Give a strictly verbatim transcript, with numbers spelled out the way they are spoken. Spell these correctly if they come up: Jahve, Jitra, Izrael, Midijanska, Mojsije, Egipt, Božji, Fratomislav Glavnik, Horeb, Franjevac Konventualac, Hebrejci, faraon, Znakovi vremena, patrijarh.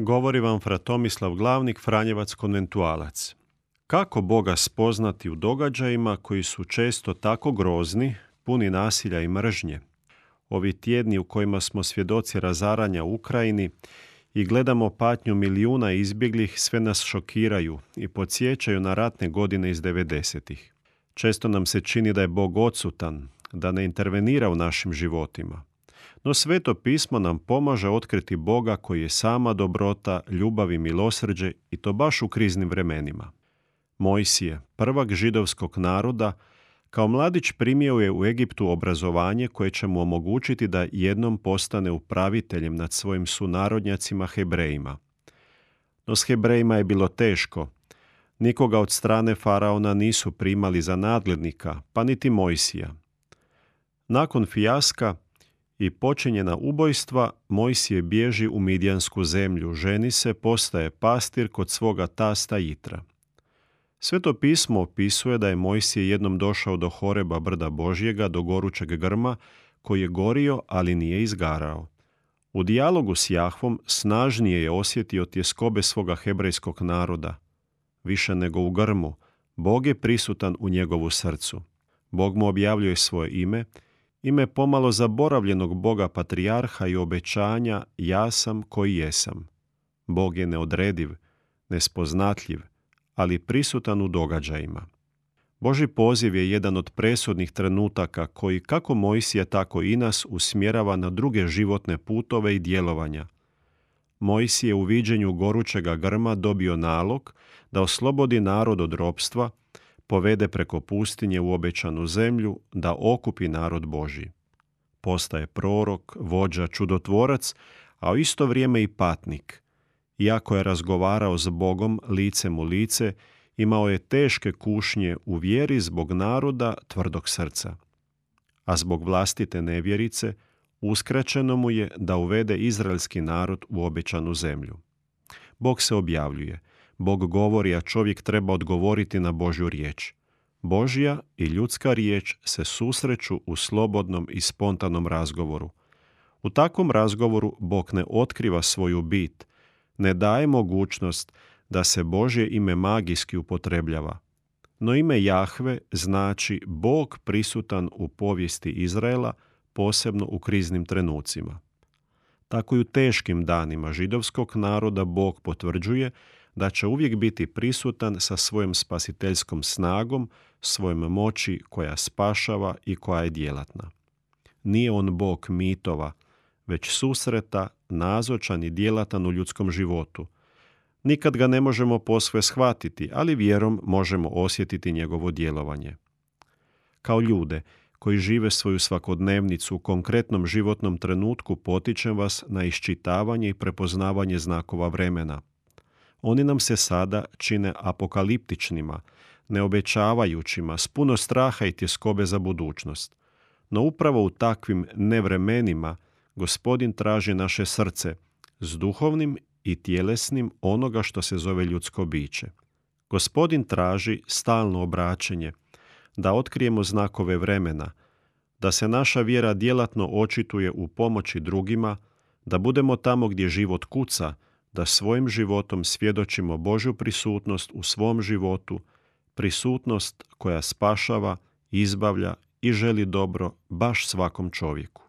Govori vam Fratomislav Glavnik, Franjevac Konventualac. Kako Boga spoznati u događajima koji su često tako grozni, puni nasilja i mržnje? Ovi tjedni u kojima smo svjedoci razaranja u Ukrajini i gledamo patnju milijuna izbjeglih sve nas šokiraju i podsjećaju na ratne godine iz devedesetih. Često nam se čini da je Bog odsutan, da ne intervenira u našim životima. No Sveto pismo nam pomaže otkriti Boga koji je sama dobrota, ljubav i milosrđe i to baš u kriznim vremenima. Mojsije, prvak židovskog naroda, kao mladić primio je u Egiptu obrazovanje koje će mu omogućiti da jednom postane upraviteljem nad svojim sunarodnjacima Hebrejima. No s Hebrejima je bilo teško. Nikoga od strane faraona nisu primali za nadglednika, pa niti Mojsija. Nakon fijaska i počinjena ubojstva, Mojsije bježi u Midijansku zemlju, ženi se, postaje pastir kod svoga tasta Jitra. Sveto pismo opisuje da je Mojsije jednom došao do Horeba, brda Božjega, do gorućeg grma koji je gorio, ali nije izgarao. U dijalogu s Jahvom snažnije je osjetio tjeskobe svoga hebrejskog naroda. Više nego u grmu, Bog je prisutan u njegovu srcu. Bog mu objavljuje svoje ime, ime pomalo zaboravljenog Boga patrijarha i obećanja ja sam koji jesam. Bog je neodrediv, nespoznatljiv, ali prisutan u događajima. Božji poziv je jedan od presudnih trenutaka koji kako Mojsija tako i nas usmjerava na druge životne putove i djelovanja. Mojsije u viđenju gorućega grma dobio nalog da oslobodi narod od ropstva, povede preko pustinje u obećanu zemlju, da okupi narod Božji. Postaje prorok, vođa, čudotvorac, a u isto vrijeme i patnik. Iako je razgovarao s Bogom licem u lice, imao je teške kušnje u vjeri zbog naroda tvrdog srca. A zbog vlastite nevjerice, uskraćeno mu je da uvede izraelski narod u obećanu zemlju. Bog se objavljuje. Bog govori, a čovjek treba odgovoriti na Božju riječ. Božja i ljudska riječ se susreću u slobodnom i spontanom razgovoru. U takvom razgovoru Bog ne otkriva svoju bit, ne daje mogućnost da se Božje ime magijski upotrebljava. No ime Jahve znači Bog prisutan u povijesti Izraela, posebno u kriznim trenucima. Tako i u teškim danima židovskog naroda Bog potvrđuje da će uvijek biti prisutan sa svojom spasiteljskom snagom, svojom moći koja spašava i koja je djelatna. Nije on Bog mitova, već susreta, nazočan i djelatan u ljudskom životu. Nikad ga ne možemo posve shvatiti, ali vjerom možemo osjetiti njegovo djelovanje. Kao ljude koji žive svoju svakodnevnicu u konkretnom životnom trenutku, potičem vas na iščitavanje i prepoznavanje znakova vremena. Oni nam se sada čine apokaliptičnima, neobećavajućima, s puno straha i tjeskobe za budućnost. No upravo u takvim nevremenima Gospodin traži naše srce s duhovnim i tjelesnim onoga što se zove ljudsko biće. Gospodin traži stalno obraćenje, da otkrijemo znakove vremena, da se naša vjera djelatno očituje u pomoći drugima, da budemo tamo gdje život kuca, da svojim životom svjedočimo Božju prisutnost u svom životu, prisutnost koja spašava, izbavlja i želi dobro baš svakom čovjeku.